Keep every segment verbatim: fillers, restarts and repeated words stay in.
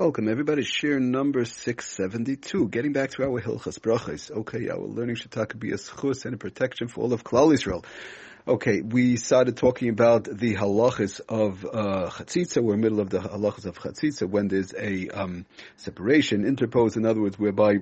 Welcome, everybody. Shir number six seventy-two. Getting back to our Hilchas Brachos. Okay, our learning should be a schus and a protection for all of Klal Israel. Okay, we started talking about the halachas of uh, Chatzitzah. We're in the middle of the halachas of Chatzitzah when there's a um, separation, interposed, in other words, whereby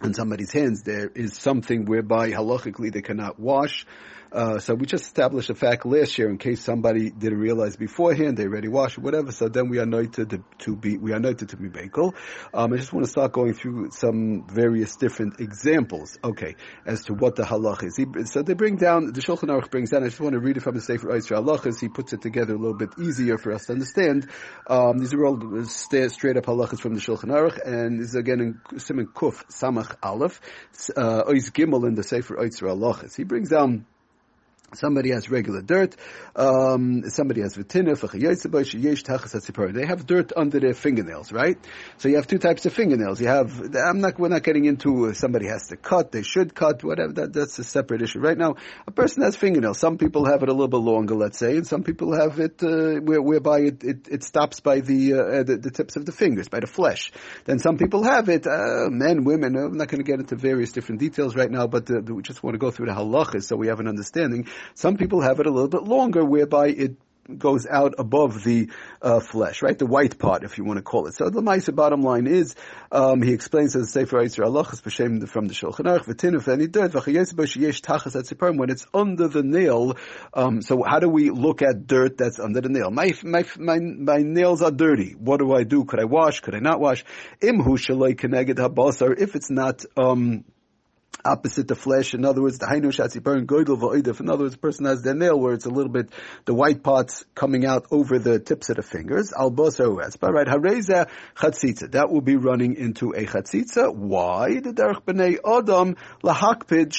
on somebody's hands there is something whereby halachically they cannot wash. Uh, so we just established a fact last year in case somebody didn't realize beforehand, they already washed, whatever, so then we are noted to be, we are noted to be bakel. Um, I just want to start going through some various different examples, okay, as to what the halach is. He, so they bring down, the Shulchan Aruch brings down, I just want to read it from the Sefer Oitzros Halachos. He puts it together a little bit easier for us to understand. Um, these are all st- straight up halachas from the Shulchan Aruch, and this is again in Simen Kuf, Samach Alef, uh, Oitz Gimel in the Sefer Oitzros Halachos. He brings down somebody has regular dirt, um, somebody has vitina, they have dirt under their fingernails, right? So you have two types of fingernails. You have, I'm not, we're not getting into if somebody has to cut, they should cut, whatever, that, that's a separate issue. Right now, a person has fingernails. Some people have it a little bit longer, let's say, and some people have it, uh, where, whereby it, it, it stops by the, uh, the, the tips of the fingers, by the flesh. Then some people have it, uh, men, women, I'm not going to get into various different details right now, but the, the, we just want to go through the halachas so we have an understanding. Some people have it a little bit longer, whereby it goes out above the uh, flesh, right? The white part, if you want to call it. So the nice bottom line is, um, he explains as the Sefer Yisrael Halachos from the Shulchan Aruch, v'tinuf any dirt v'chayes tachas atziparim when it's under the nail. Um, so how do we look at dirt that's under the nail? My my my my nails are dirty. What do I do? Could I wash? Could I not wash? Imhu shalei keneged habasar, if it's not um. opposite the flesh, in other words, the hainu shatziparim goydel va'odef. In other words, the person has their nail where it's a little bit the white parts coming out over the tips of the fingers. Al basaru etzba, right? Hareza chatzitza. That will be running into a chatzitza. Why? The derech b'nei adam lahakpid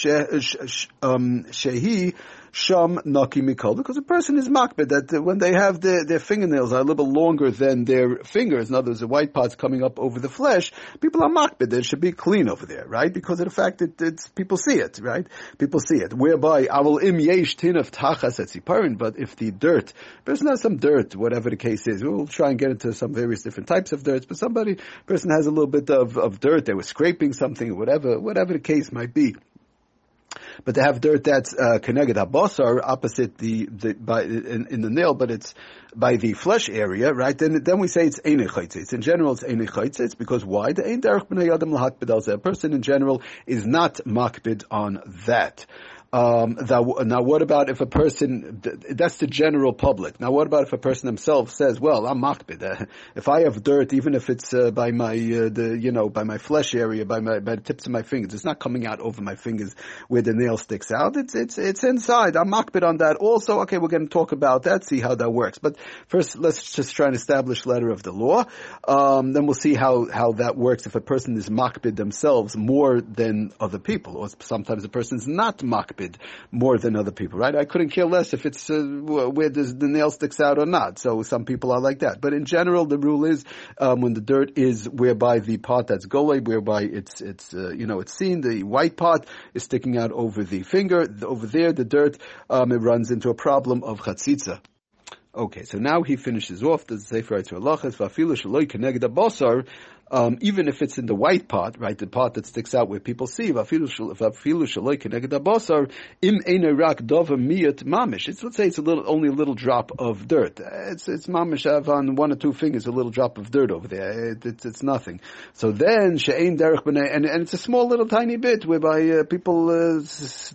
shehi sham naki mikol, because a person is makbid that when they have their, their fingernails are a little bit longer than their fingers, in other words, the white parts coming up over the flesh, people are makbid that it should be clean over there, right? Because of the fact that it's, people see it, right? People see it. Whereby, avol im yesh tinuf tachas etziparin, but if the dirt, person has some dirt, whatever the case is, we'll try and get into some various different types of dirt, but somebody, person has a little bit of, of dirt, they were scraping something, whatever, whatever the case might be. But they have dirt that's uh, connected habasar, opposite the, the by in, in the nail, but it's by the flesh area, right? Then then we say it's einei chaytzitz. In general, it's einei chaytzitz because why? The ein derech b'nei adam lahakbid al zeh. A person in general is not makbid on that. Um, that, now what about if a person, that's the general public. Now what about if a person himself says, well, I'm makbid. Uh, if I have dirt, even if it's uh, by my, uh, the, you know, by my flesh area, by my, by the tips of my fingers, it's not coming out over my fingers where the nail sticks out. It's, it's, it's inside. I'm makbid on that also. Okay, we're going to talk about that, see how that works. But first, let's just try and establish letter of the law. Um, then we'll see how, how that works if a person is makbid themselves more than other people, or sometimes a person's not makbid more than other people, right? I couldn't care less if it's uh, where does the nail sticks out or not. So some people are like that. But in general, the rule is um, when the dirt is whereby the part that's golay, whereby it's it's uh, you know it's seen, the white part is sticking out over the finger. Over there, the dirt um, it runs into a problem of chatzitza. Okay, so now he finishes off the Sefer Oitzros Halachos va'afilu sheloi keneged habasar. Um, even if it's in the white part, right, the part that sticks out where people see, it's, let's say it's a little, only a little drop of dirt. It's, it's mamish on one or two fingers, a little drop of dirt over there. It, it's, it's nothing. So then, and, and it's a small little tiny bit whereby uh, people, uh,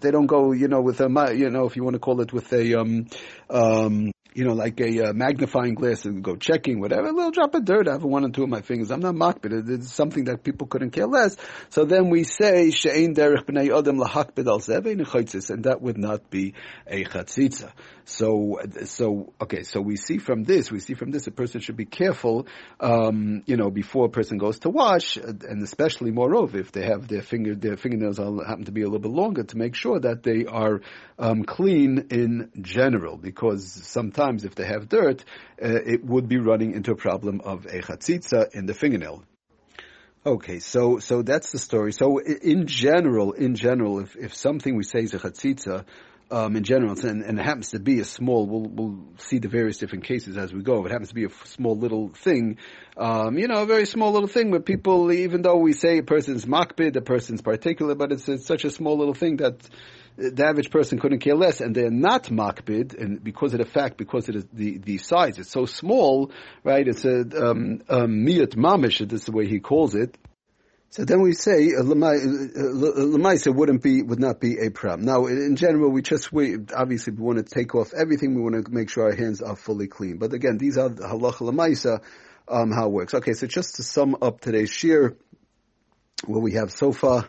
they don't go, you know, with a, you know, if you want to call it with a, um, um, you know, like a uh, magnifying glass and go checking, whatever, a little drop of dirt, I have one or two of my fingers. I'm not mocked, but it's something that people couldn't care less. So then we say, She'ein derech b'nei adam lahakbid al zeh ve'ein chaytzitz, and that would not be a chatzitza. So, so, okay, so we see from this, we see from this, a person should be careful, um, you know, before a person goes to wash, and especially moreover, if they have their finger, their fingernails happen to be a little bit longer, to make sure that they are, um, clean in general, because sometimes if they have dirt, uh, it would be running into a problem of a chatzitza in the fingernail. Okay, so so that's the story. So in general, in general, if, if something we say is a chatzitza, um, in general, and, and it happens to be a small, we'll, we'll see the various different cases as we go, if it happens to be a small little thing, um, you know, a very small little thing where people, even though we say a person's makbid, a person's particular, but it's, it's such a small little thing that the average person couldn't care less, and they're not makbid, and because of the fact, because of the, the size, it's so small, right, it's a um, um, miyat mamish, that's the way he calls it. So then we say uh, lemaisa wouldn't be would not be a problem. Now, in general, we just we obviously we want to take off everything. We want to make sure our hands are fully clean. But again, these are halacha lemaisa um, how it works. Okay, so just to sum up today's shiur, where we have so far.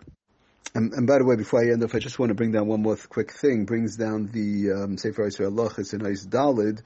And, and by the way, before I end off, I just want to bring down one more quick thing. Brings down the um, Sefer Yisrael Lachis in Ois Dalid.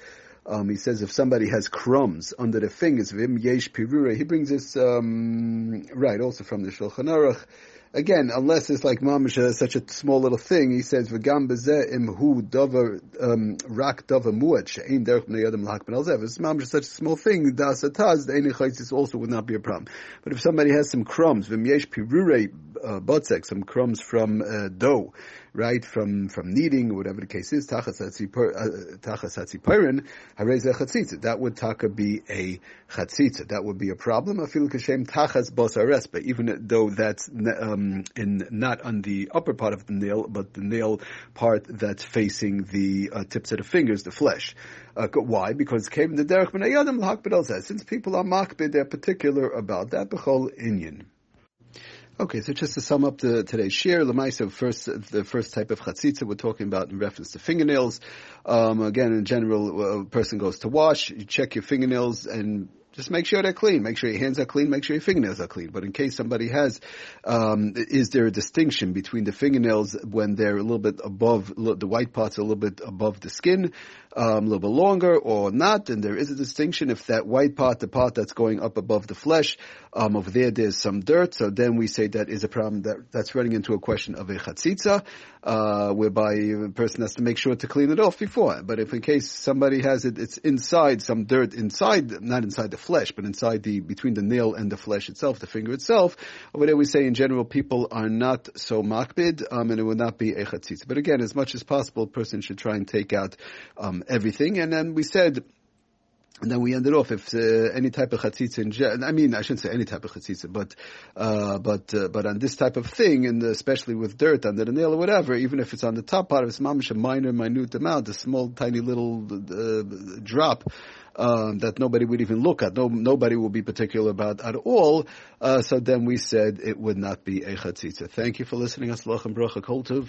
Um, he says if somebody has crumbs under the fingers of him, yesh pirura. He brings this, um, right, also from the Shulchan Aruch. Again, unless it's like mamash, such a small little thing, he says, v'gam b'zeh imhu dover, um, rak dover muat, she'ein derech b'nei adam l'hak ben alzev. If it's mamash, such a small thing, das ataz, the eini chaytzis also would not be a problem. But if somebody has some crumbs, v'm yesh pirurei botzek, some crumbs from uh, dough, right, from, from kneading, whatever the case is, tachas hatzipirin, harei zeh chatzitzah. That would taka be a chatzitzah. That would be a problem. Afilu kashem tachas bosares, but even though that's, um, in not on the upper part of the nail, but the nail part that's facing the uh, tips of the fingers, the flesh. Uh, why? Because came the derech b'nei adam l'hak ben alzev. Since people are makbid, they're particular about that b'chol inyan. Okay, so just to sum up the, today's shiur, l'maisa, first, the first type of chatzitzah we're talking about in reference to fingernails. Um, again, in general, a person goes to wash, you check your fingernails and just make sure they're clean. Make sure your hands are clean. Make sure your fingernails are clean. But in case somebody has, um, is there a distinction between the fingernails when they're a little bit above, the white parts are a little bit above the skin, um, a little bit longer or not? And there is a distinction if that white part, the part that's going up above the flesh, um, over there, there's some dirt. So then we say that is a problem that, that's running into a question of a chatzitzah, uh, whereby a person has to make sure to clean it off before. But if in case somebody has it, it's inside, some dirt inside, not inside the flesh, but inside the, between the nail and the flesh itself, the finger itself, over there we say in general people are not so makbid, um, and it would not be a chatzitzah. But again, as much as possible, a person should try and take out, um, everything. And then we said, and then we ended off if uh, any type of chatzitzah in general, I mean, I shouldn't say any type of chatzitzah, but, uh, but, uh, but on this type of thing, and especially with dirt under the nail or whatever, even if it's on the top part of it's mamash, a minor, minute amount, a small, tiny little, uh, drop, Um, that nobody would even look at, no, nobody will be particular about at all. Uh, so then we said it would not be a chatzitzah. Thank you for listening. Aslach and bracha kol tov.